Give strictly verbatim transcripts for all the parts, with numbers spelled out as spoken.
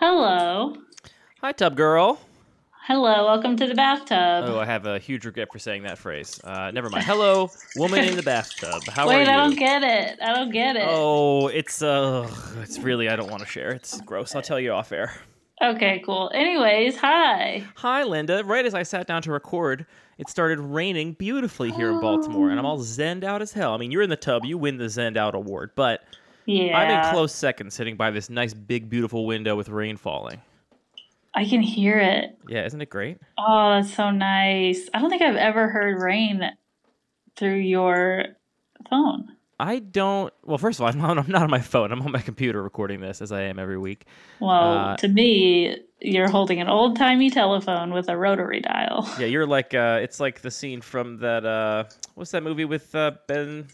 Hello. Hi, Tub Girl. Hello, welcome to the bathtub. Oh, I have a huge regret for saying that phrase. Uh, never mind. Hello, woman in the bathtub. How Wait, are you? Wait, I don't get it. I don't get it. Oh, it's uh, it's really, I don't want to share. It's gross. I'll tell you off air. Okay, cool. Anyways, hi. Hi, Linda. Right as I sat down to record, it started raining beautifully here oh. in Baltimore, and I'm all zenned out as hell. I mean, you're in the tub. You win the zenned out award, but yeah. I'm in close second sitting by this nice, big, beautiful window with rain falling. I can hear it. Yeah, isn't it great? Oh, that's so nice. I don't think I've ever heard rain through your phone. I don't... Well, first of all, I'm, on, I'm not on my phone. I'm on my computer recording this, as I am every week. Well, uh, to me, you're holding an old-timey telephone with a rotary dial. Yeah, you're like... Uh, it's like the scene from that... Uh, what's that movie with uh, Ben...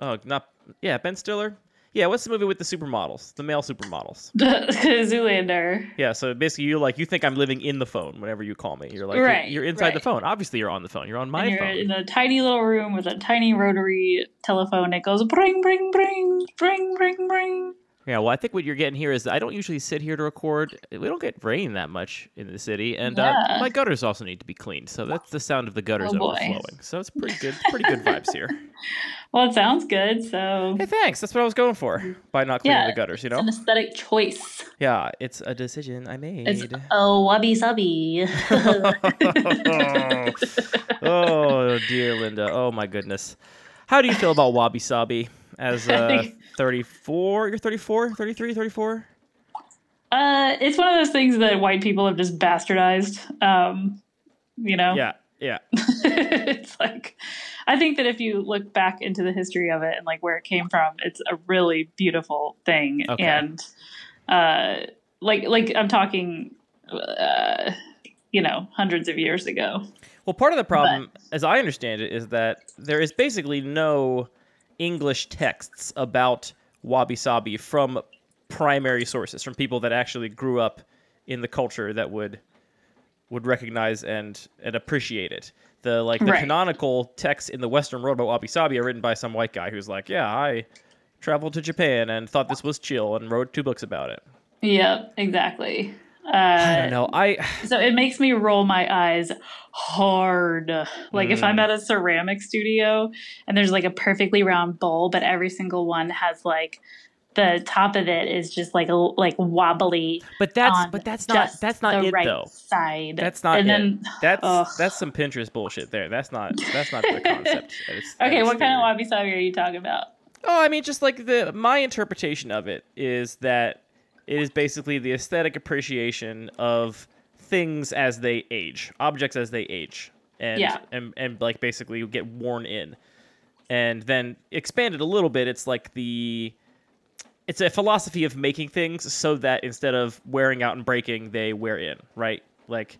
Oh, not... Yeah, Ben Stiller? Yeah, what's the movie with the supermodels? The male supermodels. Zoolander. Yeah, so basically you're like, you think I'm living in the phone whenever you call me. You're like, right, you're, you're inside right. the phone. Obviously you're on the phone. You're on my and you're phone. You're in a tiny little room with a tiny rotary telephone. It goes bring, bring, bring, bring, bring, bring. Yeah, well, I think what you're getting here is I don't usually sit here to record. We don't get rain that much in the city, and yeah. uh, my gutters also need to be cleaned. So that's the sound of the gutters oh, overflowing. So it's pretty good, pretty good vibes here. Well, it sounds good. So hey, thanks. That's what I was going for by not cleaning yeah, the gutters. You know, it's an aesthetic choice. Yeah, it's a decision I made. It's a wabi-sabi. Oh dear, Linda. Oh my goodness. How do you feel about wabi-sabi? As uh, thirty-four, you're thirty-four, thirty-three, thirty-four? Uh, it's one of those things that white people have just bastardized, um, you know? Yeah, yeah. It's like, I think that if you look back into the history of it and like where it came from, it's a really beautiful thing. Okay. And uh, like, like I'm talking, uh, you know, hundreds of years ago. Well, part of the problem, but, as I understand it, is that there is basically no English texts about wabi-sabi from primary sources, from people that actually grew up in the culture that would would recognize and and appreciate it. The like the right. canonical texts in the Western world about wabi-sabi are written by some white guy who's like, yeah, I traveled to Japan and thought this was chill and wrote two books about it. Yep, exactly. Uh, I don't know. I so it makes me roll my eyes hard. Like mm. if I'm at a ceramic studio and there's like a perfectly round bowl, but every single one has like the top of it is just like like wobbly. But that's on but that's not that's not the it right though. Side. That's not and it. Then, that's ugh. that's some Pinterest bullshit there. That's not that's not the concept. It's, okay, what kind of wabi-sabi are you talking about? Oh, I mean, just like the my interpretation of it is that it is basically the aesthetic appreciation of things as they age, objects as they age, and yeah. and, and like basically get worn in, and then expanded a little bit. It's like the, it's a philosophy of making things so that instead of wearing out and breaking, they wear in, right? Like,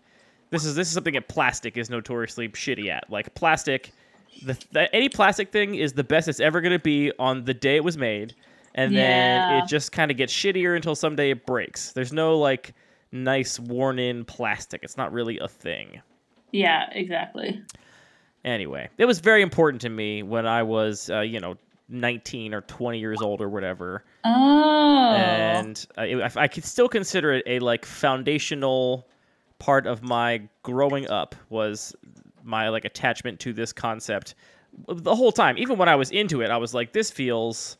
this is this is something that plastic is notoriously shitty at. Like plastic, the, the any plastic thing is the best it's ever gonna be on the day it was made. And yeah. then it just kind of gets shittier until someday it breaks. There's no, like, nice worn-in plastic. It's not really a thing. Yeah, exactly. Anyway, it was very important to me when I was, uh, you know, nineteen or twenty years old or whatever. Oh. And I, I could still consider it a, like, foundational part of my growing up was my, like, attachment to this concept the whole time. Even when I was into it, I was like, this feels...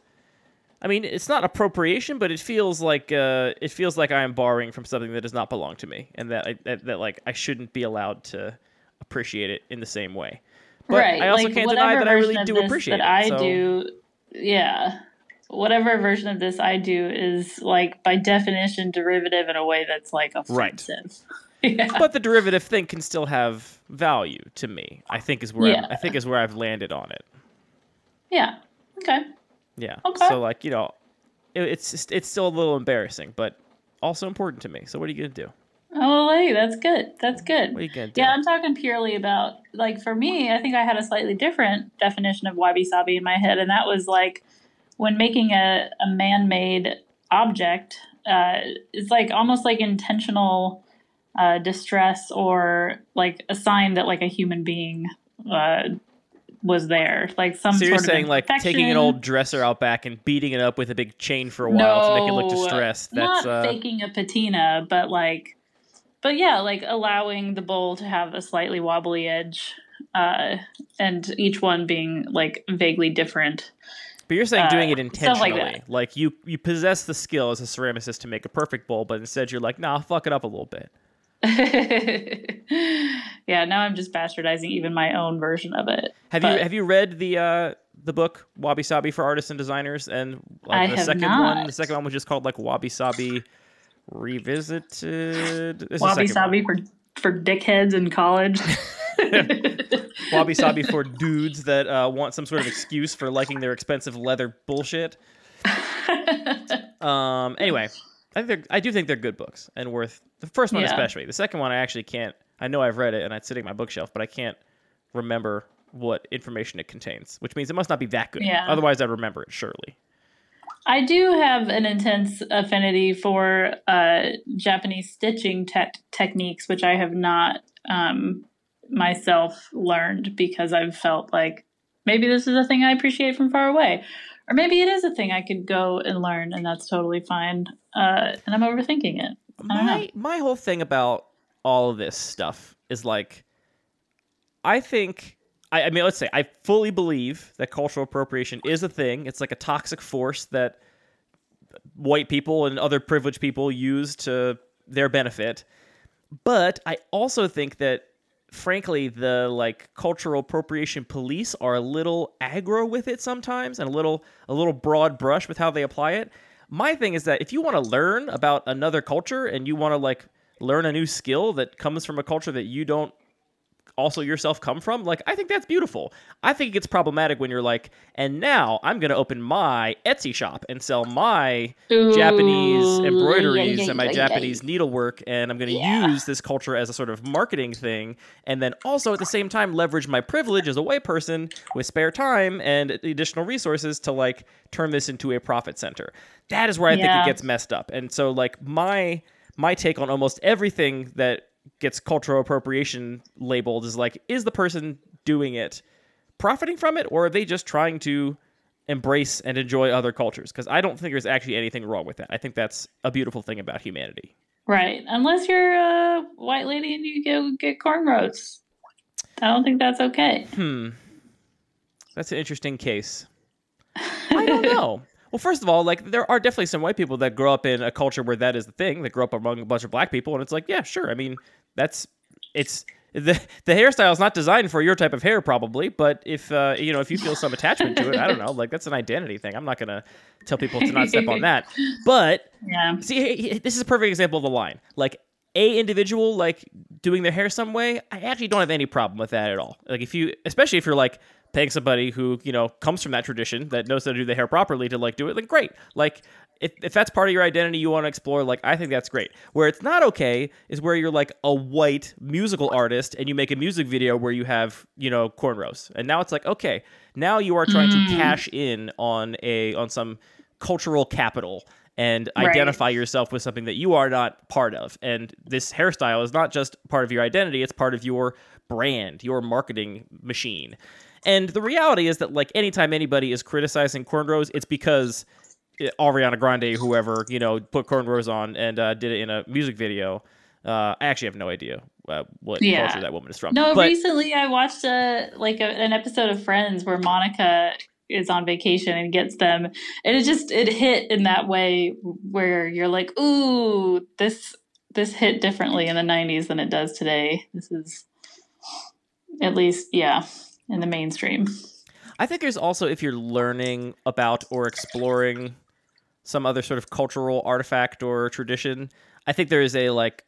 I mean, it's not appropriation, but it feels like uh, it feels like I am borrowing from something that does not belong to me, and that I, that, that like I shouldn't be allowed to appreciate it in the same way. But right. I also like, can't deny that I really do appreciate that it. I so. do, yeah. Whatever version of this I do is like by definition derivative in a way that's like offensive. Right. Yeah. But the derivative thing can still have value to me. I think is where yeah. I think is where I've landed on it. Yeah. Okay. Yeah. Okay. So, like, you know, it, it's just, it's still a little embarrassing, but also important to me. So, what are you going to do? Oh, hey, that's good. That's good. What are you going to do? Yeah, I'm talking purely about, like, for me, I think I had a slightly different definition of wabi-sabi in my head, and that was, like, when making a, a man-made object, uh, it's, like, almost like intentional uh, distress or like a sign that like a human being uh, was there. Like some so sort you're of saying infection. Like taking an old dresser out back and beating it up with a big chain for a while no, to make it look distressed. That's not uh, faking a patina, but like, but yeah, like allowing the bowl to have a slightly wobbly edge, uh, and each one being like vaguely different. But you're saying doing uh, it intentionally. Like, like you, you possess the skill as a ceramicist to make a perfect bowl, but instead you're like, nah, I'll fuck it up a little bit. Yeah, now I'm just bastardizing even my own version of it. Have but, you have you read the uh, the book Wabi-Sabi for Artists and Designers? And like, I the have second not. one the second one was just called like Wabi-Sabi Revisited. Wabi-Sabi for for dickheads in college. Wabi-sabi for dudes that uh, want some sort of excuse for liking their expensive leather bullshit. um. Anyway, I think I do think they're good books and worth the first one yeah. especially. The second one I actually can't. I know I've read it and it's sitting on my bookshelf, but I can't remember what information it contains, which means it must not be that good. Yeah. Otherwise, I'd remember it surely. I do have an intense affinity for uh, Japanese stitching te- techniques, which I have not. Um, myself learned because I've felt like maybe this is a thing I appreciate from far away, or maybe it is a thing I could go and learn, and that's totally fine. Uh, and I'm overthinking it. I don't my know. My whole thing about all of this stuff is like, I think I, I mean, let's say I fully believe that cultural appropriation is a thing. It's like a toxic force that white people and other privileged people use to their benefit. But I also think that frankly, the like cultural appropriation police are a little aggro with it sometimes, and a little a little broad brush with how they apply it. My thing is that if you want to learn about another culture and you want to like learn a new skill that comes from a culture that you don't also yourself come from, like I think that's beautiful. I think it gets problematic when you're like, and now I'm going to open my Etsy shop and sell my Ooh, Japanese embroideries yeah, yeah, and my yeah, Japanese yeah. needlework, and I'm going to yeah. use this culture as a sort of marketing thing, and then also at the same time leverage my privilege as a white person with spare time and additional resources to like turn this into a profit center. That is where I yeah. think it gets messed up. And so like my my take on almost everything that gets cultural appropriation labeled as like, is the person doing it profiting from it, or are they just trying to embrace and enjoy other cultures? Because I don't think there's actually anything wrong with that. I think that's a beautiful thing about humanity. Right. Unless you're a white lady and you go get cornrows. I don't think that's okay. Hmm. That's an interesting case. I don't know. Well, first of all, like there are definitely some white people that grow up in a culture where that is the thing. They grow up among a bunch of black people, and it's like, yeah, sure. I mean, that's it's the the hairstyle is not designed for your type of hair, probably. But if uh, you know, if you feel some attachment to it, I don't know. Like that's an identity thing. I'm not gonna tell people to not step on that. But yeah. see, this is a perfect example of the line. Like a individual like doing their hair some way, I actually don't have any problem with that at all. Like if you, especially if you're like. Paying somebody who, you know, comes from that tradition that knows how to do the hair properly to like do it, like great. Like if, if that's part of your identity you want to explore, like I think that's great. Where it's not okay is where you're like a white musical artist and you make a music video where you have, you know, cornrows. And now it's like, okay, now you are trying mm. to cash in on a on some cultural capital and right. identify yourself with something that you are not part of. And this hairstyle is not just part of your identity, it's part of your brand, your marketing machine. And the reality is that, like, anytime anybody is criticizing cornrows, it's because Ariana Grande, whoever, you know, put cornrows on and uh, did it in a music video. Uh, I actually have no idea uh, what yeah. culture that woman is from. No, but recently I watched, a, like, a, an episode of Friends where Monica is on vacation and gets them. And it just, it hit in that way where you're like, ooh, this this hit differently in the nineties than it does today. This is at least, yeah. in the mainstream. I think there's also, if you're learning about or exploring some other sort of cultural artifact or tradition, I think there is a, like,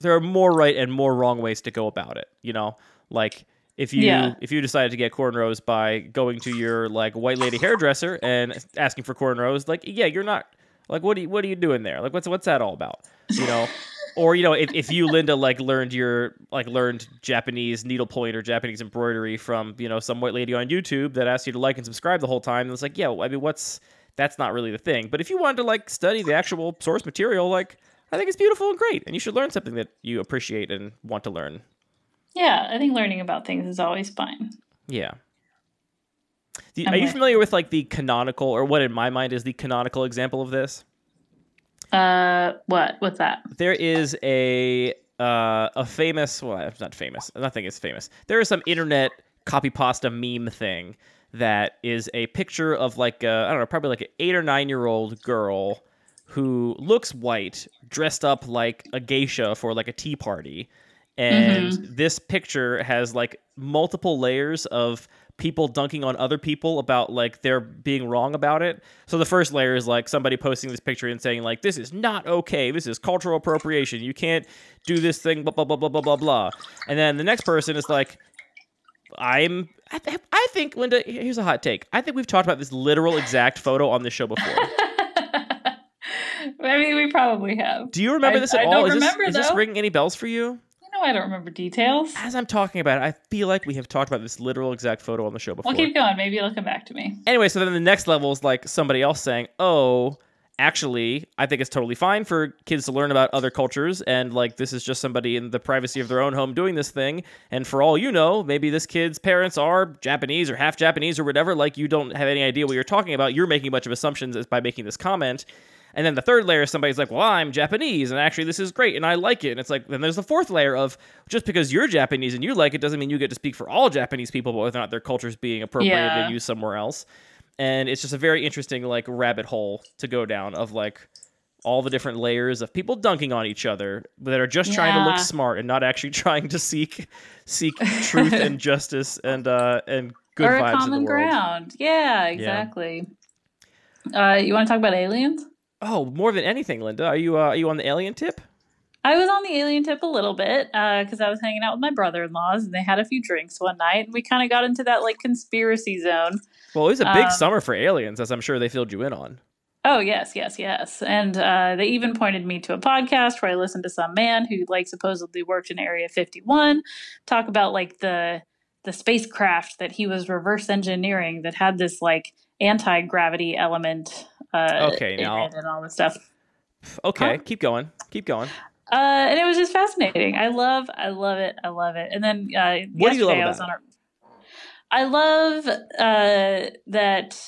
there are more right and more wrong ways to go about it, you know? Like, if you yeah. if you decided to get cornrows by going to your, like, white lady hairdresser and asking for cornrows, like, yeah, you're not, like, what are you, what are you doing there? Like, what's what's that all about, you know? Or, you know, if, if you, Linda, like, learned your, like, learned Japanese needlepoint or Japanese embroidery from, you know, some white lady on YouTube that asked you to like and subscribe the whole time, and it's like, yeah, I mean, what's, that's not really the thing. But if you wanted to, like, study the actual source material, like, I think it's beautiful and great, and you should learn something that you appreciate and want to learn. Yeah, I think learning about things is always fine. Yeah. The, are you familiar with like the canonical, or what in my mind is the canonical example of this? Uh, what? What's that? There is a uh, a famous, well, not famous. Nothing is famous. There is some internet copy pasta meme thing that is a picture of like a, I don't know, probably like an eight or nine year old girl who looks white, dressed up like a geisha for like a tea party, and mm-hmm. this picture has like multiple layers of people dunking on other people about like they're being wrong about it. So the first layer is like somebody posting this picture and saying like, this is not okay. This is cultural appropriation. You can't do this thing, blah, blah, blah, blah, blah, blah, blah. And then the next person is like, I'm, I, th- I think Linda, here's a hot take. I think we've talked about this literal exact photo on this show before. I mean, we probably have. Do you remember I, this at I all? Don't is remember, this, is this ringing any bells for you? No, I don't remember details. As I'm talking about it, I feel like we have talked about this literal exact photo on the show before. Well, keep going. Maybe it'll come back to me. Anyway, so then the next level is like somebody else saying, oh, actually, I think it's totally fine for kids to learn about other cultures. And like, this is just somebody in the privacy of their own home doing this thing. And for all you know, maybe this kid's parents are Japanese or half Japanese or whatever. Like, you don't have any idea what you're talking about. You're making a bunch of assumptions by making this comment. And then the third layer, somebody's like, well, I'm Japanese, and actually this is great, and I like it. And it's like, then there's the fourth layer of, just because you're Japanese and you like it doesn't mean you get to speak for all Japanese people, but whether or not their culture is being appropriated yeah. and used somewhere else. And it's just a very interesting, like, rabbit hole to go down of, like, all the different layers of people dunking on each other that are just yeah. trying to look smart and not actually trying to seek seek truth and justice and, uh, and good or vibes in the world. Or a common ground. Yeah, exactly. Yeah. Uh, you want to talk about aliens? Oh, more than anything, Linda, are you uh, are you on the alien tip? I was on the alien tip a little bit because uh, I was hanging out with my brother-in-laws, and they had a few drinks one night, and we kind of got into that like conspiracy zone. Well, it was a big um, summer for aliens, as I'm sure they filled you in on. Oh, yes, yes, yes. And uh, they even pointed me to a podcast where I listened to some man who like supposedly worked in Area fifty-one talk about like the the spacecraft that he was reverse engineering that had this like anti-gravity element. Uh, okay, now and all this stuff. Okay, huh? keep going, keep going. Uh, and it was just fascinating. I love, I love it, I love it. And then uh, what do you love I was about? On a, I love uh, that.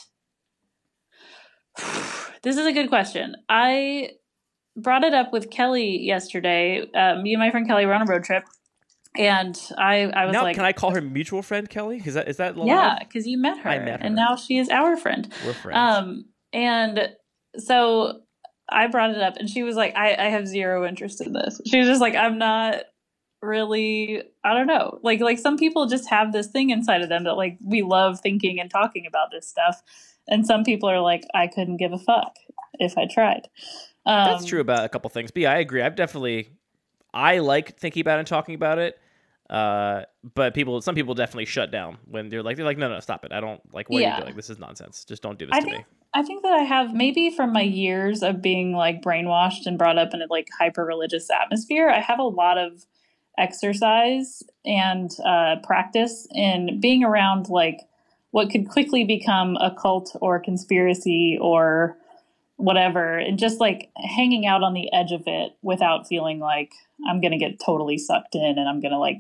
This is a good question. I brought it up with Kelly yesterday. Uh, me and my friend Kelly were on a road trip, and I, I was now, like, "Can I call her mutual friend Kelly? Is that is that long yeah? Because you met her, I met her, and now she is our friend. We're friends." Um, And so I brought it up, and she was like, I, I have zero interest in this. She was just like, I'm not really, I don't know. Like, like some people just have this thing inside of them that like, we love thinking and talking about this stuff. And some people are like, I couldn't give a fuck if I tried. Um, That's true about a couple things. But yeah, I agree. I've definitely, I like thinking about it and talking about it. Uh, but people, some people definitely shut down when they're like, they're like, no, no, stop it. I don't like what yeah. you're doing. This is nonsense. Just don't do this I to think- me. I think that I have maybe from my years of being like brainwashed and brought up in a like hyper religious atmosphere, I have a lot of exercise and uh, practice in being around like what could quickly become a cult or conspiracy or whatever. And just like hanging out on the edge of it without feeling like I'm going to get totally sucked in and I'm going to like,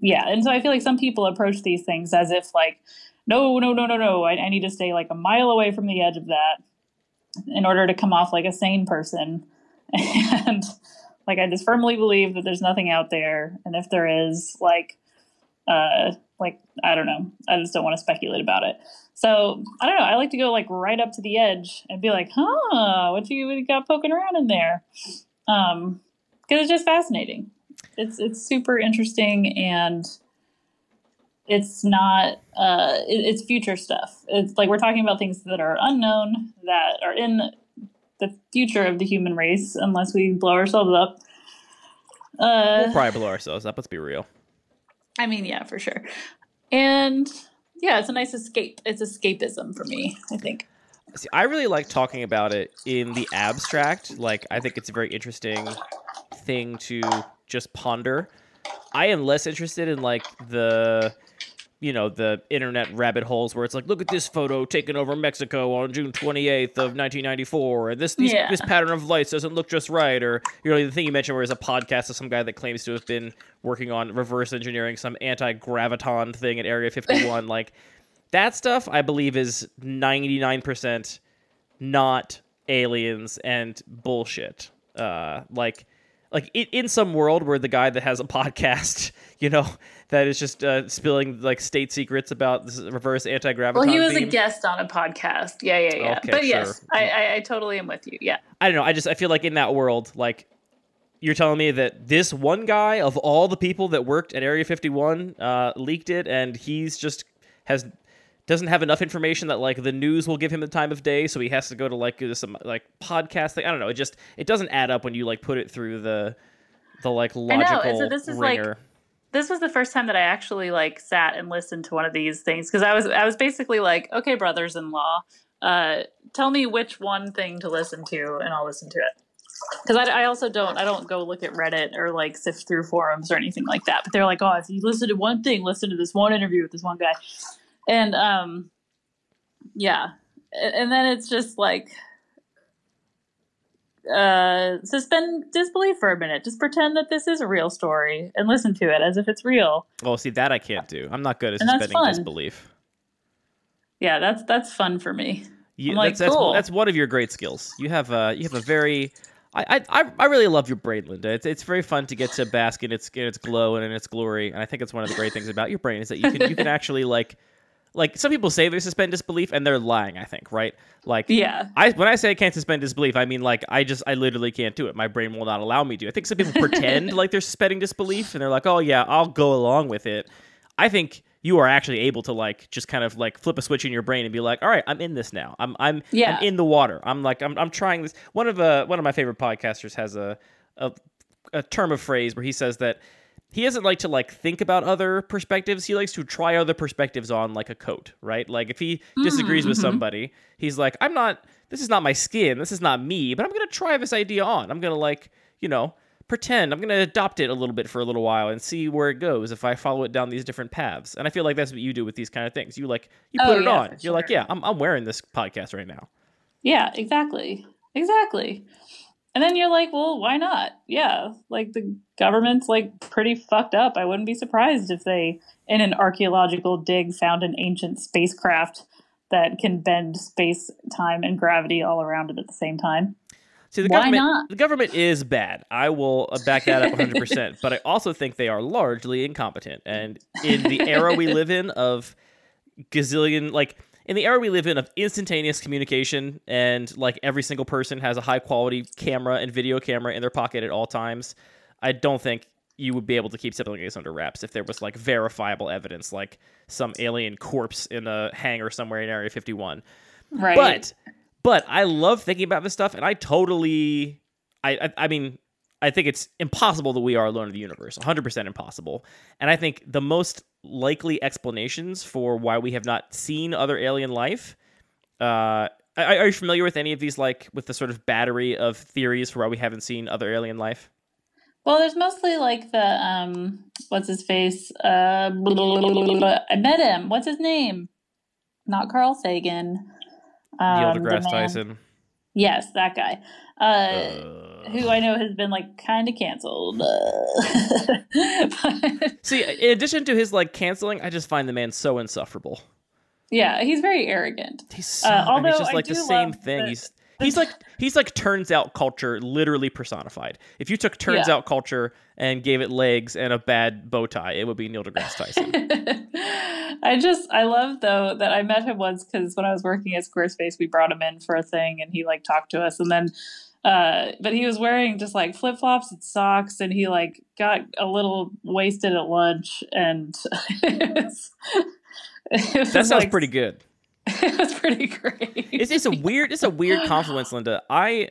yeah. And so I feel like some people approach these things as if like, No, no, no, no, no. I, I need to stay like a mile away from the edge of that in order to come off like a sane person. And like, I just firmly believe that there's nothing out there. And if there is like, uh, like, I don't know, I just don't want to speculate about it. So I don't know. I like to go like right up to the edge and be like, huh, what you got poking around in there? Um, cause it's just fascinating. It's, it's super interesting. And it's not, uh, it, it's future stuff. It's like we're talking about things that are unknown, that are in the future of the human race, unless we blow ourselves up. Uh, we'll probably blow ourselves up, let's be real. I mean, yeah, for sure. And yeah, it's a nice escape. It's escapism for me, I think. See, I really like talking about it in the abstract. Like, I think it's a very interesting thing to just ponder. I am less interested in like the... you know, the internet rabbit holes where it's like, look at this photo taken over Mexico on June twenty-eighth of nineteen ninety-four, and this these, yeah. this pattern of lights doesn't look just right, or, you know, the thing you mentioned where there's a podcast of some guy that claims to have been working on reverse engineering some anti-graviton thing at Area fifty-one. Like, that stuff, I believe, is ninety-nine percent not aliens and bullshit. Uh, like... Like, in some world where the guy that has a podcast, you know, that is just uh, spilling, like, state secrets about this reverse anti-graviton Well, he was theme. a guest on a podcast. Yeah, yeah, yeah. Okay, but sure. yes, I, I, I totally am with you, yeah. I don't know. I just, I feel like in that world, like, you're telling me that this one guy of all the people that worked at Area fifty-one uh, leaked it, and he's just has... doesn't have enough information that, like, the news will give him the time of day, so he has to go to, like, some, like, podcast thing. I don't know. It just, it doesn't add up when you, like, put it through the, the like, logical I know. So this is ringer. Like, this was the first time that I actually, like, sat and listened to one of these things, because I was, I was basically like, okay, brothers-in-law, uh, tell me which one thing to listen to, and I'll listen to it. Because I, I also don't, I don't go look at Reddit or, like, sift through forums or anything like that. But they're like, oh, if you listen to one thing, listen to this one interview with this one guy. And, um, yeah. And then it's just like, uh, suspend disbelief for a minute. Just pretend that this is a real story and listen to it as if it's real. Well, see, that I can't do. I'm not good at and suspending disbelief. Yeah. That's, that's fun for me. You, I'm like, that's, cool. that's, that's one of your great skills. You have a, you have a very, I, I, I really love your brain, Linda. It's it's very fun to get to bask in its, in its glow and in its glory. And I think it's one of the great things about your brain is that you can, you can actually, like, like, some people say they suspend disbelief, and they're lying, I think, right? Like, yeah. I, when I say I can't suspend disbelief, I mean, like, I just, I literally can't do it. My brain will not allow me to. I think some people pretend like they're suspending disbelief, and they're like, oh, yeah, I'll go along with it. I think you are actually able to, like, just kind of, like, flip a switch in your brain and be like, all right, I'm in this now. I'm I'm, yeah. I'm in the water. I'm, like, I'm I'm trying this. One of uh, one of my favorite podcasters has a, a a term of phrase where he says that he doesn't like to, like, think about other perspectives. He likes to try other perspectives on, like, a coat, right? Like, if he disagrees mm-hmm. with somebody, he's like, I'm not, this is not my skin. This is not me, but I'm going to try this idea on. I'm going to, like, you know, pretend. I'm going to adopt it a little bit for a little while and see where it goes if I follow it down these different paths. And I feel like that's what you do with these kind of things. You, like, you put oh, it yeah, on. You're sure. like, yeah, I'm, I'm wearing this podcast right now. Yeah, exactly. Exactly. And then you're like, well, why not? Yeah, like, the government's, like, pretty fucked up. I wouldn't be surprised if they, in an archaeological dig, found an ancient spacecraft that can bend space, time, and gravity all around it at the same time. See, the why government, not? The government is bad. I will back that up one hundred percent. But I also think they are largely incompetent. And in the era we live in of gazillion, like... In the era we live in of instantaneous communication and, like, every single person has a high-quality camera and video camera in their pocket at all times, I don't think you would be able to keep something like this under wraps if there was, like, verifiable evidence, like some alien corpse in a hangar somewhere in Area fifty-one. Right. But, but I love thinking about this stuff, and I totally... I, I, I mean, I think it's impossible that we are alone in the universe. one hundred percent impossible. And I think the most... likely explanations for why we have not seen other alien life. Uh, are you familiar with any of these, like, with the sort of battery of theories for why we haven't seen other alien life? Well, there's mostly, like, the, um, what's his face? Uh, blah, blah, blah, blah, blah. I met him. What's his name? Not Carl Sagan. Um, Neil deGrasse Tyson. Yes, that guy. Uh, uh, who I know has been, like, kind of canceled. Uh, but, see, in addition to his, like, canceling, I just find the man so insufferable. Yeah, he's very arrogant. He's so, uh, although he's just, like, the same thing. The, he's the, he's like he's like turns out culture literally personified. If you took turns yeah. out culture and gave it legs and a bad bow tie, it would be Neil deGrasse Tyson. I just, I love, though, that I met him once because when I was working at Squarespace, we brought him in for a thing and he, like, talked to us. And then, uh, but he was wearing just, like, flip-flops and socks, and he, like, got a little wasted at lunch. And it was, it was that sounds like, pretty good. It was pretty great. It's, it's a weird, it's a weird confluence, Linda. I,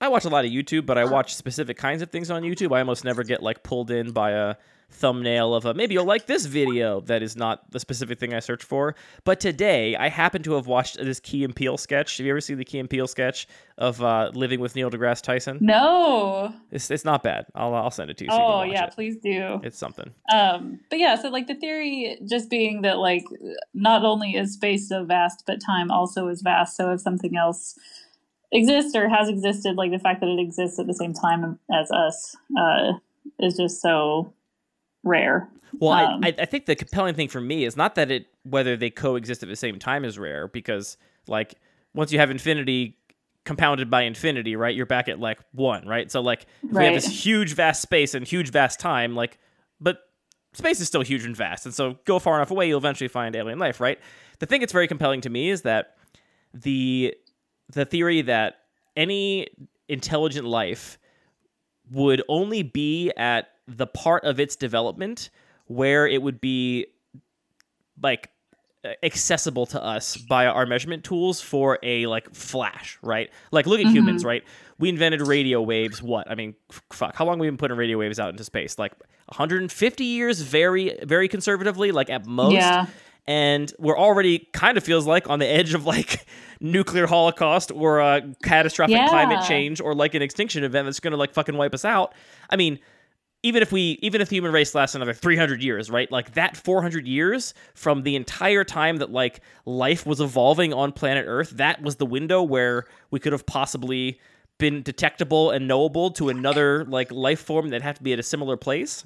I watch a lot of YouTube, but I watch specific kinds of things on YouTube. I almost never get, like, pulled in by a, thumbnail of a, maybe you'll like this video, that is not the specific thing I search for. But today, I happen to have watched this Key and Peele sketch. Have you ever seen the Key and Peele sketch of uh, Living with Neil deGrasse Tyson? No. It's it's not bad. I'll I'll send it to you so oh, you can watch yeah, it. Please do. It's something. Um, but yeah, so like the theory just being that like not only is space so vast, but time also is vast. So if something else exists or has existed, like the fact that it exists at the same time as us uh, is just so rare. Well, um, I, I think the compelling thing for me is not that it whether they coexist at the same time is rare, because like once you have infinity compounded by infinity, right, you're back at like one, right? So like if right. we have this huge vast space and huge vast time, like, but space is still huge and vast, and so go far enough away, you'll eventually find alien life, right? The thing that's very compelling to me is that the the theory that any intelligent life would only be at the part of its development where it would be like accessible to us by our measurement tools for a like flash, right? Like look at mm-hmm. humans, right? We invented radio waves. What? I mean, fuck, how long have we been putting radio waves out into space? Like one hundred fifty years, very, very conservatively, like at most. Yeah. And we're already kind of feels like on the edge of like nuclear holocaust or a catastrophic yeah. climate change or like an extinction event that's going to like fucking wipe us out. I mean, Even if we, even if the human race lasts another three hundred years, right? Like that four hundred years from the entire time that like life was evolving on planet Earth, that was the window where we could have possibly been detectable and knowable to another like life form that had to be at a similar place.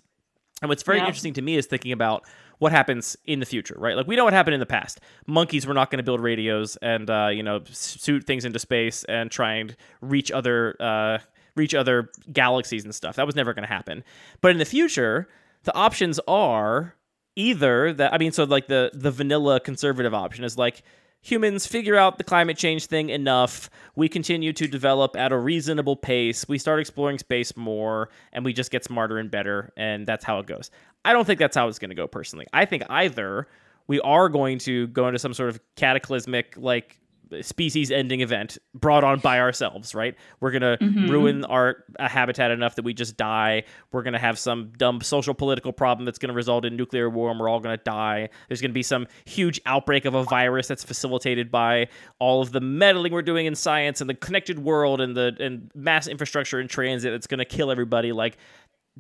And what's very yeah. interesting to me is thinking about what happens in the future, right? Like we know what happened in the past. Monkeys were not going to build radios and uh, you know shoot things into space and try and reach other. Uh, reach other galaxies and stuff. That was never going to happen. But in the future, the options are either that, I mean, so like the, the vanilla conservative option is like humans figure out the climate change thing enough. We continue to develop at a reasonable pace. We start exploring space more and we just get smarter and better. And that's how it goes. I don't think that's how it's going to go personally. I think either we are going to go into some sort of cataclysmic, like, species ending event brought on by ourselves, right? We're going to mm-hmm. ruin our uh, habitat enough that we just die. We're going to have some dumb social political problem that's going to result in nuclear war and we're all going to die. There's going to be some huge outbreak of a virus that's facilitated by all of the meddling we're doing in science and the connected world and the and mass infrastructure and transit that's going to kill everybody. Like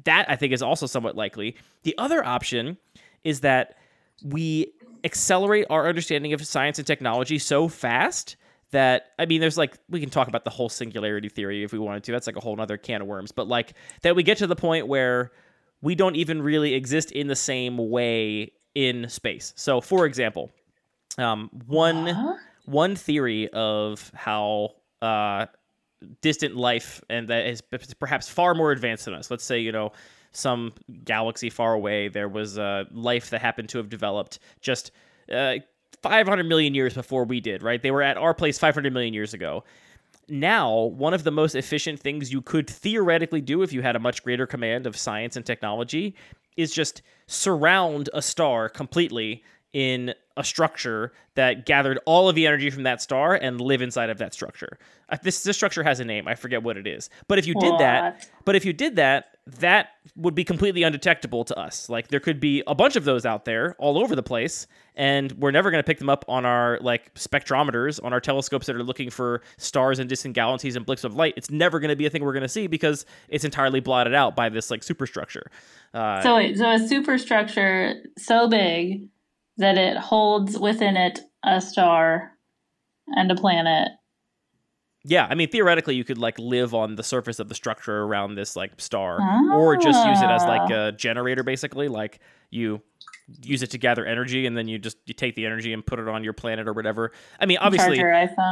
that, I think, is also somewhat likely. The other option is that we accelerate our understanding of science and technology so fast that, I mean, there's like, we can talk about the whole singularity theory if we wanted to. That's like a whole nother can of worms. But like that we get to the point where we don't even really exist in the same way in space. So for example, um, one, uh-huh. one theory of how uh, distant life and that is perhaps far more advanced than us. Let's say, you know, some galaxy far away, there was a uh, life that happened to have developed just uh, five hundred million years before we did, right? They were at our place five hundred million years ago. Now, one of the most efficient things you could theoretically do if you had a much greater command of science and technology is just surround a star completely in a structure that gathered all of the energy from that star and live inside of that structure. Uh, this, this structure has a name. I forget what it is. But if you did that, but if you did that, that would be completely undetectable to us. Like there could be a bunch of those out there all over the place, and we're never going to pick them up on our like spectrometers, on our telescopes that are looking for stars and distant galaxies and blips of light. It's never going to be a thing we're going to see because it's entirely blotted out by this like superstructure. Uh, so, wait, so a superstructure so big that it holds within it a star and a planet. Yeah, I mean, theoretically, you could, like, live on the surface of the structure around this, like, star. Ah. Or just use it as, like, a generator, basically. Like, you use it to gather energy, and then you just you take the energy and put it on your planet or whatever. I mean, obviously,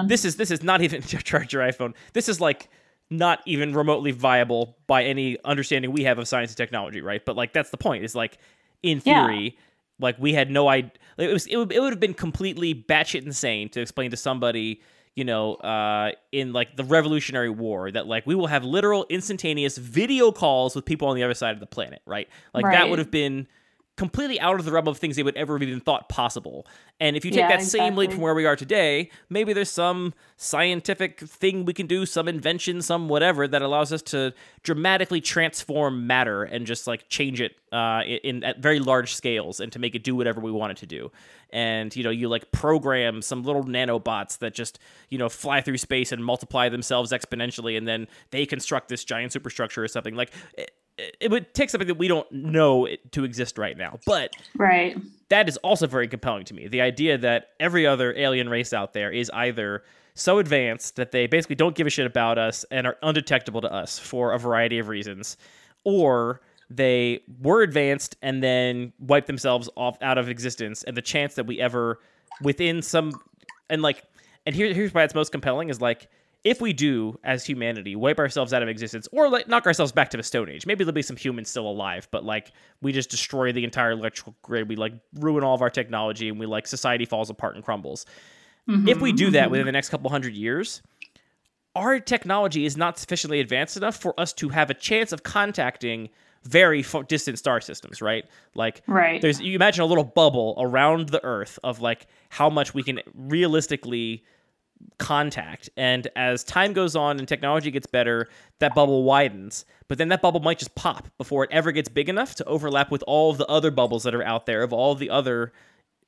this is this is not even... Charge your iPhone. This is, like, not even remotely viable by any understanding we have of science and technology, right? But, like, that's the point. Is like, in theory... Yeah. Like, we had no idea. It was. It would, it would have been completely batshit insane to explain to somebody, you know, uh, in, like, the Revolutionary War that, like, we will have literal instantaneous video calls with people on the other side of the planet, right? Like, right. that would have been completely out of the realm of things they would ever have even thought possible. And if you take yeah, that exactly. same leap from where we are today, maybe there's some scientific thing we can do, some invention, some whatever that allows us to dramatically transform matter and just like change it uh, in at very large scales and to make it do whatever we want it to do. And, you know, you like program some little nanobots that just, you know, fly through space and multiply themselves exponentially. And then they construct this giant superstructure or something like it, it would take something that we don't know it to exist right now. But right. that is also very compelling to me. The idea that every other alien race out there is either so advanced that they basically don't give a shit about us and are undetectable to us for a variety of reasons, or they were advanced and then wiped themselves off out of existence. And the chance that we ever within some and like and here, here's why it's most compelling is like, if we do, as humanity, wipe ourselves out of existence or like knock ourselves back to the Stone Age, maybe there'll be some humans still alive, but like we just destroy the entire electrical grid. We like ruin all of our technology and we like society falls apart and crumbles. Mm-hmm, if we do that mm-hmm. within the next couple hundred years, our technology is not sufficiently advanced enough for us to have a chance of contacting very distant star systems, right? Like right. there's, you imagine a little bubble around the Earth of like how much we can realistically contact. And as time goes on and technology gets better, that bubble widens, but then that bubble might just pop before it ever gets big enough to overlap with all of the other bubbles that are out there of all the other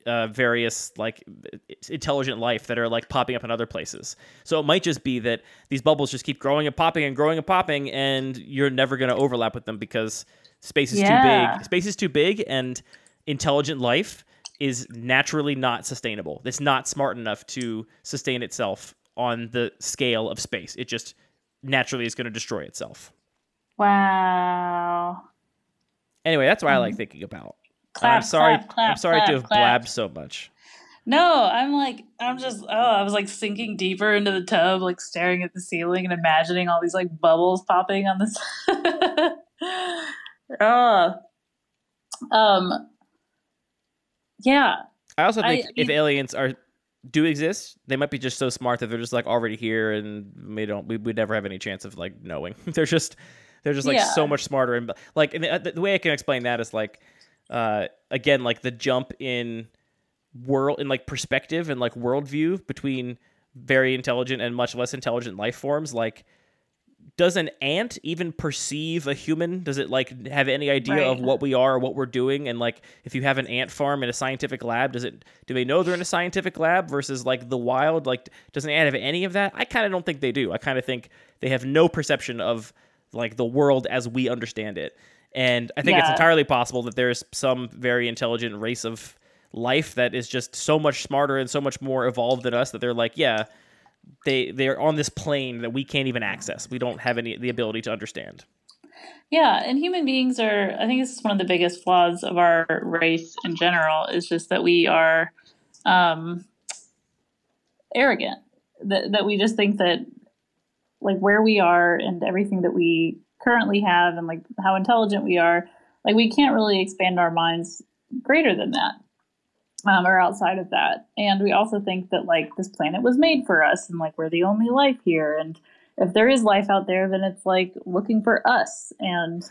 uh, various like intelligent life that are like popping up in other places. So it might just be that these bubbles just keep growing and popping and growing and popping, and you're never going to overlap with them because space is yeah. too big. Space is too big, and intelligent life is naturally not sustainable. It's not smart enough to sustain itself on the scale of space. It just naturally is going to destroy itself. Wow. Anyway, that's what I like thinking about. Clap, I'm sorry. Clap, clap, I'm sorry clap, to have clap. blabbed so much. No, I'm like, I'm just, oh, I was like sinking deeper into the tub, like staring at the ceiling and imagining all these like bubbles popping on the side. oh. Um. Yeah. I also think I, I mean, if aliens are do exist, they might be just so smart that they're just like already here, and we don't we would never have any chance of like knowing. they're just they're just like yeah. so much smarter, and like and the, the way I can explain that is like uh, again like the jump in world in like perspective and like worldview between very intelligent and much less intelligent life forms. Like, does an ant even perceive a human? Does it like have any idea right. of what we are, or what we're doing? And like, if you have an ant farm in a scientific lab, does it, do they know they're in a scientific lab versus like the wild? Like, does an ant have any of that? I kind of don't think they do. I kind of think they have no perception of like the world as we understand it. And I think yeah. it's entirely possible that there's some very intelligent race of life that is just so much smarter and so much more evolved than us that they're like, yeah, They they're on this plane that we can't even access. We don't have any the ability to understand. Yeah, and human beings are, I think this is one of the biggest flaws of our race in general, is just that we are um, arrogant. That that we just think that like where we are and everything that we currently have and like how intelligent we are, like we can't really expand our minds greater than that. Um, or outside of that. And we also think that like this planet was made for us and like we're the only life here. And if there is life out there, then it's like looking for us. And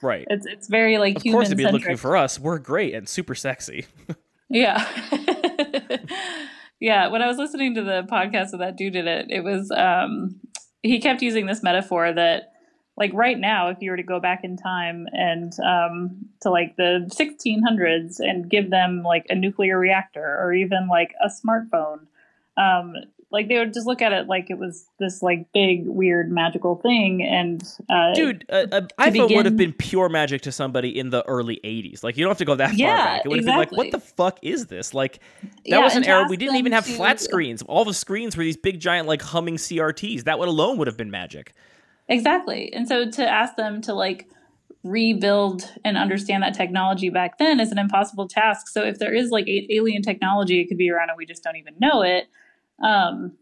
right. It's it's very like human-centric. Of course it'd be looking for us. We're great and super sexy. yeah. yeah. When I was listening to the podcast of That Dude Did It, it was um, he kept using this metaphor that like right now, if you were to go back in time and um, to like the sixteen hundreds and give them like a nuclear reactor or even like a smartphone, um, like they would just look at it like it was this like big, weird, magical thing. And uh, dude, uh, an iPhone begin... would have been pure magic to somebody in the early eighties. Like you don't have to go that yeah, far back. It would exactly. have been like, what the fuck is this? Like that yeah, was an era. We didn't even have to... flat screens. All the screens were these big, giant, like humming C R Ts. That would alone would have been magic. Exactly. And so to ask them to like rebuild and understand that technology back then is an impossible task. So if there is like alien technology, it could be around and we just don't even know it. Um,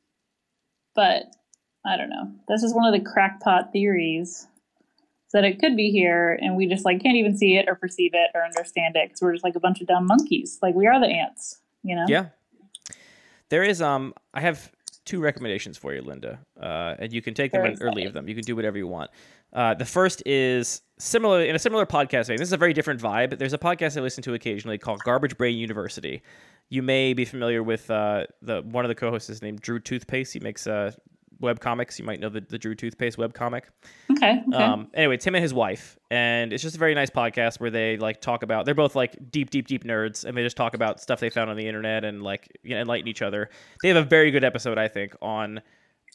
but I don't know. This is one of the crackpot theories that it could be here and we just like can't even see it or perceive it or understand it because we're just like a bunch of dumb monkeys. Like we are the ants, you know? Yeah. There is, um, I have two recommendations for you, Linda, uh, and you can take them or leave them. You can do whatever you want. Uh, the first is similar in a similar podcast thing. This is a very different vibe. There's a podcast I listen to occasionally called Garbage Brain University. You may be familiar with uh, the one of the co-hosts is named Drew Toothpaste. He makes uh, web comics. You might know the, the Drew Toothpaste web comic. Okay. okay. Um, anyway, it's him and his wife, and it's just a very nice podcast where they like talk about. They're both like deep, deep, deep nerds, and they just talk about stuff they found on the internet and like you know, enlighten each other. They have a very good episode, I think, on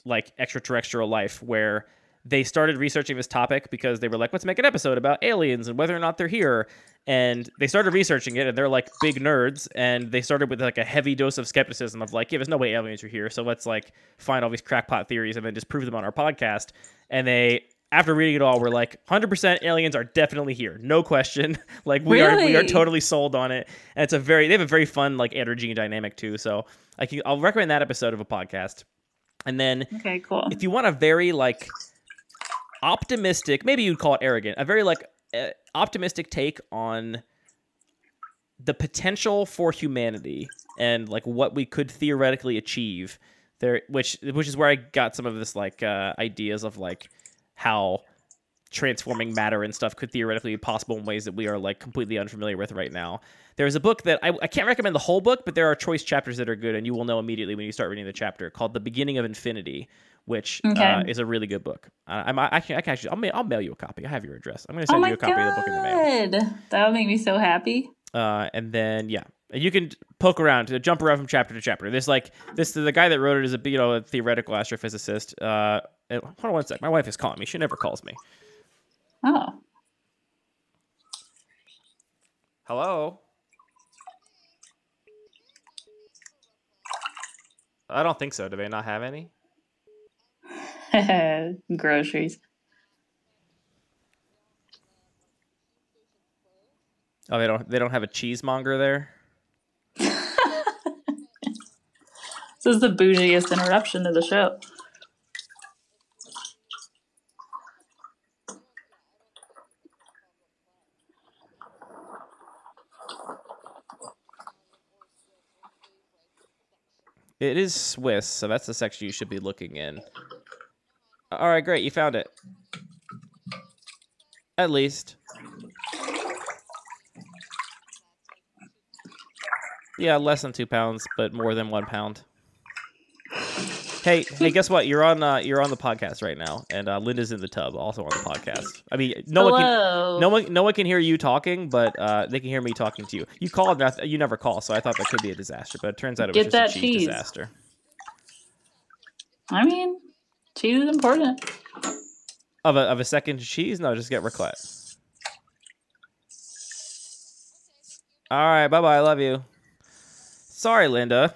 like extraterrestrial life where. They started researching this topic because they were like, let's make an episode about aliens and whether or not they're here. And they started researching it, and they're like big nerds. And they started with like a heavy dose of skepticism of like, yeah, there's no way aliens are here. So let's like find all these crackpot theories and then just prove them on our podcast. And they, after reading it all, were like, one hundred percent aliens are definitely here. No question. Like we really? are we are totally sold on it. And it's a very, they have a very fun like energy and dynamic too. So I can, I'll recommend that episode of a podcast. And then okay, cool. if you want a very like... optimistic, maybe you'd call it arrogant, a very like uh, optimistic take on the potential for humanity and like what we could theoretically achieve there, which which is where I got some of this like uh, ideas of like how transforming matter and stuff could theoretically be possible in ways that we are like completely unfamiliar with right now. There's a book that I, I can't recommend the whole book, but there are choice chapters that are good, and you will know immediately when you start reading the chapter called The Beginning of Infinity, which okay. uh, is a really good book. Uh, I'm, I, I can actually, I'll, ma- I'll mail you a copy. I have your address. I'm going to send oh you a copy God. of the book in the mail. That would make me so happy. Uh, and then, yeah, you can poke around, jump around from chapter to chapter. There's like this, the guy that wrote it is a, you know, a theoretical astrophysicist. Uh, hold on one sec. My wife is calling me. She never calls me. Oh. Hello. I don't think so. Do they not have any? Groceries. Oh, they don't. They don't have a cheesemonger there. This is the bougiest interruption to the show. It is Swiss, so that's the section you should be looking in. All right, great. You found it. At least. Yeah, less than two pounds, but more than one pound. Hey, hey, guess what? You're on. Uh, you're on the podcast right now, and uh, Linda's in the tub, also on the podcast. I mean, no Hello. one, can, no one, no one can hear you talking, but uh, they can hear me talking to you. You called. You never call, so I thought that could be a disaster, but it turns out it was Get just a cheese, cheese disaster. I mean. Cheese is important. Of a of a second cheese? No, just get raclette. All right, bye-bye. I love you. Sorry, Linda.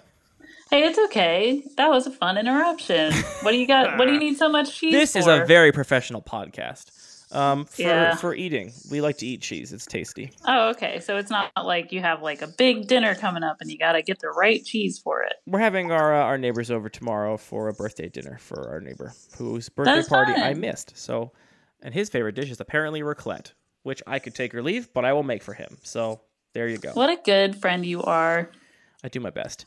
Hey, it's okay. That was a fun interruption. What do you got? What do you need so much cheese this for? This is a very professional podcast. Um, for, yeah. for eating. We like to eat cheese. It's tasty. Oh, okay. So it's not like you have like a big dinner coming up and you got to get the right cheese for it. We're having our uh, our neighbors over tomorrow for a birthday dinner for our neighbor whose birthday party fun. I missed. So, and his favorite dish is apparently raclette, which I could take or leave, but I will make for him. So there you go. What a good friend you are. I do my best.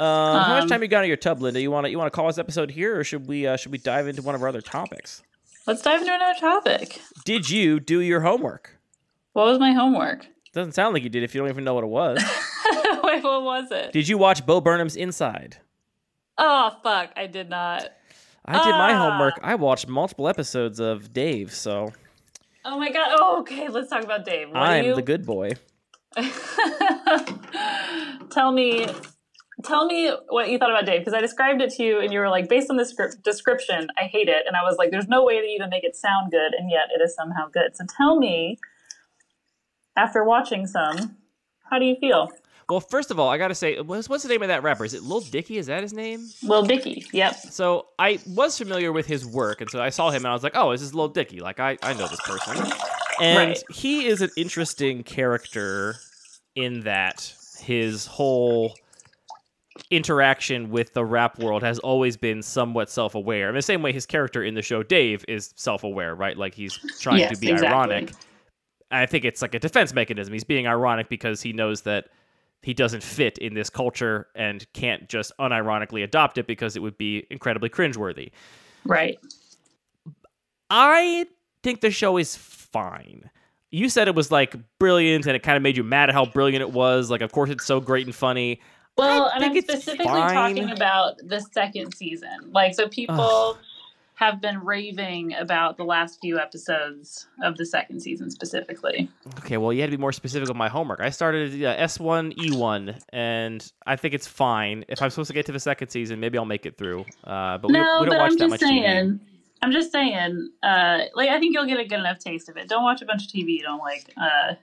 Um, um, how much time you got in your tub, Linda? You want to you want to call this episode here, or should we uh, should we dive into one of our other topics? Let's dive into another topic. Did you do your homework? What was my homework? Doesn't sound like you did if you don't even know what it was. Wait, what was it? Did you watch Bo Burnham's Inside? Oh, fuck. I did not. I ah. did my homework. I watched multiple episodes of Dave, so. Oh, my God. Oh, okay. Let's talk about Dave. What I'm you... the good boy. Tell me. Tell me what you thought about Dave, because I described it to you, and you were like, based on this description, I hate it. And I was like, there's no way to even make it sound good, and yet it is somehow good. So tell me, after watching some, how do you feel? Well, first of all, I got to say, what's, what's the name of that rapper? Is it Lil Dicky? Is that his name? Lil Dicky, yep. So I was familiar with his work, and so I saw him, and I was like, oh, this is Lil Dicky. Like, I, I know this person. And right. he is an interesting character in that his whole interaction with the rap world has always been somewhat self-aware. In the same way his character in the show Dave is self-aware, right? Like he's trying yes, to be exactly. ironic. I think it's like a defense mechanism. He's being ironic because he knows that he doesn't fit in this culture and can't just unironically adopt it because it would be incredibly cringeworthy. Right. I think the show is fine. You said it was like brilliant and it kind of made you mad at how brilliant it was. Like, of course it's so great and funny. Well, and I'm specifically fine. talking about the second season. Like, so people Ugh. have been raving about the last few episodes of the second season specifically. Okay, well, you had to be more specific with my homework. I started uh, S one E one, and I think it's fine. If I'm supposed to get to the second season, maybe I'll make it through. Uh, but no, we, we don't but watch I'm that just much saying, T V. I'm just saying, uh, like, I think you'll get a good enough taste of it. Don't watch a bunch of T V you don't like. Uh,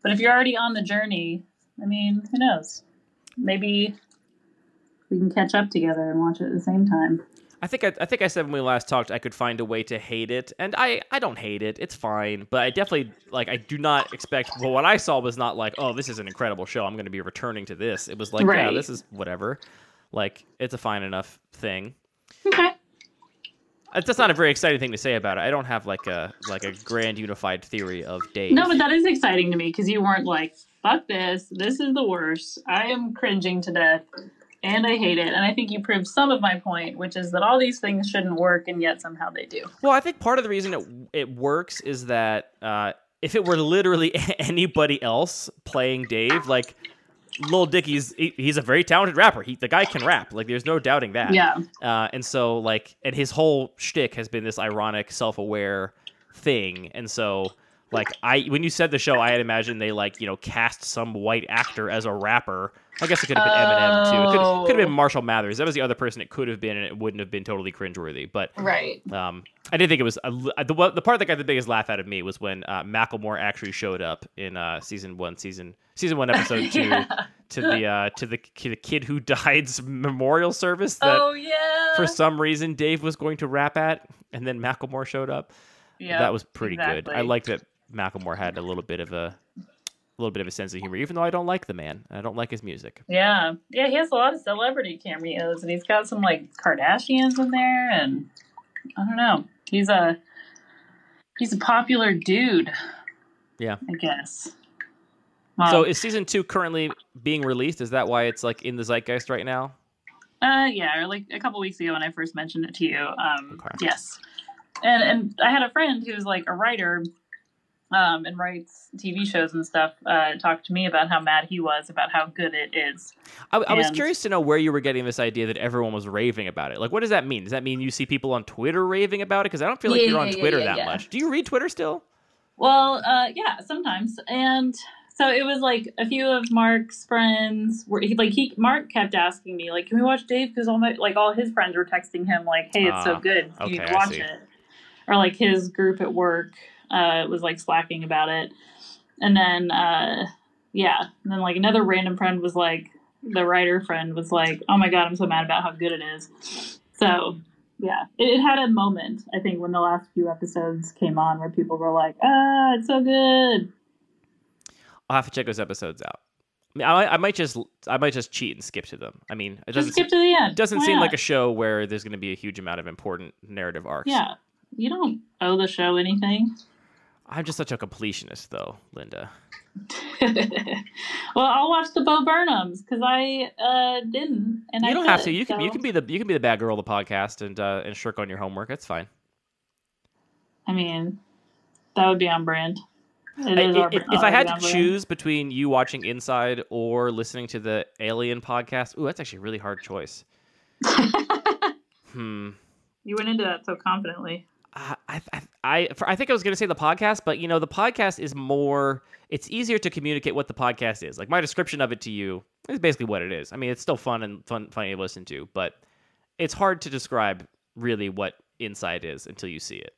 but if you're already on the journey, I mean, who knows? Maybe we can catch up together and watch it at the same time. I think I, I think I said when we last talked I could find a way to hate it, and I, I don't hate it. It's fine, but I definitely like I do not expect. Well, what I saw was not like, oh, this is an incredible show. I'm going to be returning to this. It was like, right. yeah, this is whatever. Like, it's a fine enough thing. Okay. That's not a very exciting thing to say about it. I don't have like a like a grand unified theory of Dave. No, but that is exciting to me because you weren't like, fuck this. This is the worst. I am cringing to death and I hate it. And I think you proved some of my point, which is that all these things shouldn't work and yet somehow they do. Well, I think part of the reason it it works is that uh, if it were literally anybody else playing Dave, like Lil Dicky's, he, he's a very talented rapper. He, the guy can rap. Like, there's no doubting that. Yeah. Uh, and so, like, and his whole shtick has been this ironic, self-aware thing. And so, like, I when you said the show, I had imagined they, like, you know, cast some white actor as a rapper. I guess it could have been Eminem, too. It could, could have been Marshall Mathers. That was the other person it could have been, and it wouldn't have been totally cringeworthy. But right. um, I did think it was... A, the, the part that got the biggest laugh out of me was when uh, Macklemore actually showed up in uh, season one, season... Season one, episode two, yeah. to the uh, to the to the kid who died's memorial service that, oh, yeah. for some reason, Dave was going to rap at, and then Macklemore showed up. Yeah, that was pretty exactly. good. I liked that Macklemore had a little bit of a, a little bit of a sense of humor, even though I don't like the man. I don't like his music. Yeah, yeah, he has a lot of celebrity cameos, and he's got some like Kardashians in there, and I don't know. He's a he's a popular dude. Yeah, I guess. Wow. So is season two currently being released? Is that why it's like in the zeitgeist right now? Uh, yeah, or like a couple weeks ago when I first mentioned it to you. Um, okay. Yes. And and I had a friend who's like a writer um, and writes T V shows and stuff uh, talk to me about how mad he was about how good it is. I, I and... was curious to know where you were getting this idea that everyone was raving about it. Like, what does that mean? Does that mean you see people on Twitter raving about it? Because I don't feel like yeah, you're on yeah, Twitter yeah, that yeah. much. Do you read Twitter still? Well, uh, yeah, sometimes. And... So it was like a few of Mark's friends were he, like he Mark kept asking me like, can we watch Dave? Because all my like all his friends were texting him like, hey, it's uh, so good, you okay, watch it. Or like his group at work uh, was like slacking about it, and then uh, yeah, and then like another random friend was like, the writer friend was like, oh my god, I'm so mad about how good it is. So yeah, it, it had a moment I think when the last few episodes came on where people were like, ah, it's so good. I'll have to check those episodes out. I, mean, I, I might just I might just cheat and skip to them. I mean, it doesn't just skip to the end. It doesn't Why seem not? Like a show where there's going to be a huge amount of important narrative arcs. Yeah, you don't owe the show anything. I'm just such a completionist, though, Linda. Well, I'll watch the Bo Burnhams because I uh, didn't, and you I don't have to. You so. can you can be the you can be the bad girl of the podcast and uh, and shirk on your homework. That's fine. I mean, that would be on brand. It I, it, if, if I had to choose between you watching Inside or listening to the Alien podcast, ooh, that's actually a really hard choice. hmm. You went into that so confidently. I I I, for, I think I was going to say the podcast, but you know, the podcast is more. It's easier to communicate what the podcast is. Like my description of it to you is basically what it is. I mean, it's still fun and fun, funny to listen to, but it's hard to describe really what Inside is until you see it.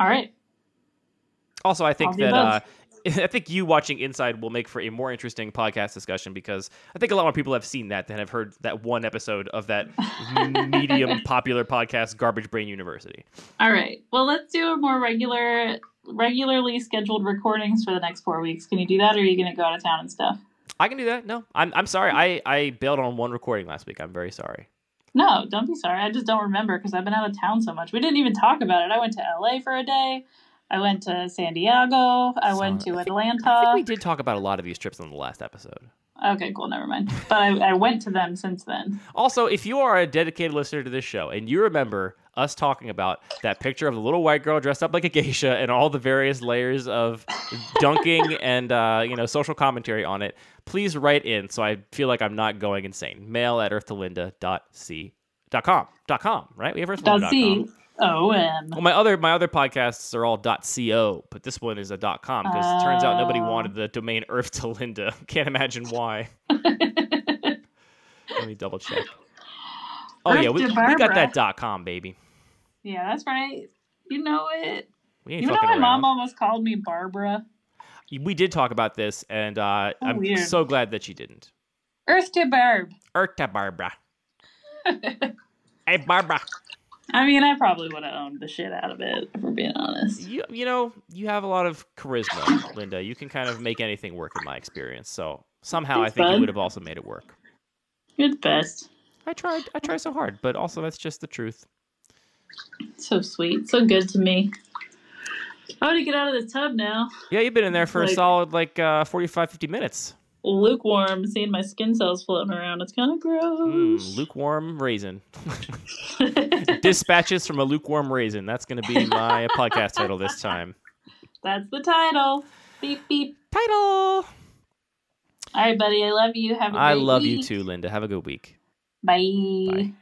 All right. Also, I think that uh, I think you watching Inside will make for a more interesting podcast discussion because I think a lot more people have seen that than have heard that one episode of that medium popular podcast, Garbage Brain University. All right. Well, let's do a more regular, regularly scheduled recordings for the next four weeks. Can you do that, or are you going to go out of town and stuff? I can do that. No, I'm I'm sorry. I, I bailed on one recording last week. I'm very sorry. No, don't be sorry. I just don't remember because I've been out of town so much. We didn't even talk about it. I went to L A for a day. I went to San Diego. I so, went to Atlanta. I think we did talk about a lot of these trips on the last episode. Okay, cool. Never mind. But I, I went to them since then. Also, if you are a dedicated listener to this show and you remember us talking about that picture of the little white girl dressed up like a geisha and all the various layers of dunking and uh, you know, social commentary on it, please write in so I feel like I'm not going insane. Mail at earth to linda dot com. .com, right? We have earth to linda dot com. C O M. Well, my other my other podcasts are all .co, but this one is a .com because uh, it turns out nobody wanted the domain Earth to Linda. Can't imagine why. Let me double check. Oh Earth yeah, we, we got that .com, baby. Yeah, that's right. You know it. We ain't you know my around. Mom almost called me Barbara. We did talk about this, and uh, oh, I'm weird. so glad that she didn't. Earth to Barb. Earth to Barbara. Hey, Barbara. I mean, I probably would have owned the shit out of it, if we're being honest. You, you know, you have a lot of charisma, Linda. You can kind of make anything work in my experience. So somehow it's I think fun. You would have also made it work. It's best. I tried. I try so hard, but also that's just the truth. So sweet. So good to me. I want to get out of the tub now. Yeah, you've been in there for like, a solid like uh, forty-five, fifty minutes. Lukewarm, seeing my skin cells floating around. It's kind of gross. Mm, lukewarm raisin. Dispatches from a lukewarm raisin. That's going to be my podcast title this time. That's the title. Beep, beep. Title. All right, buddy. I love you. Have a good week. I love you too, Linda. Have a good week. Bye. Bye.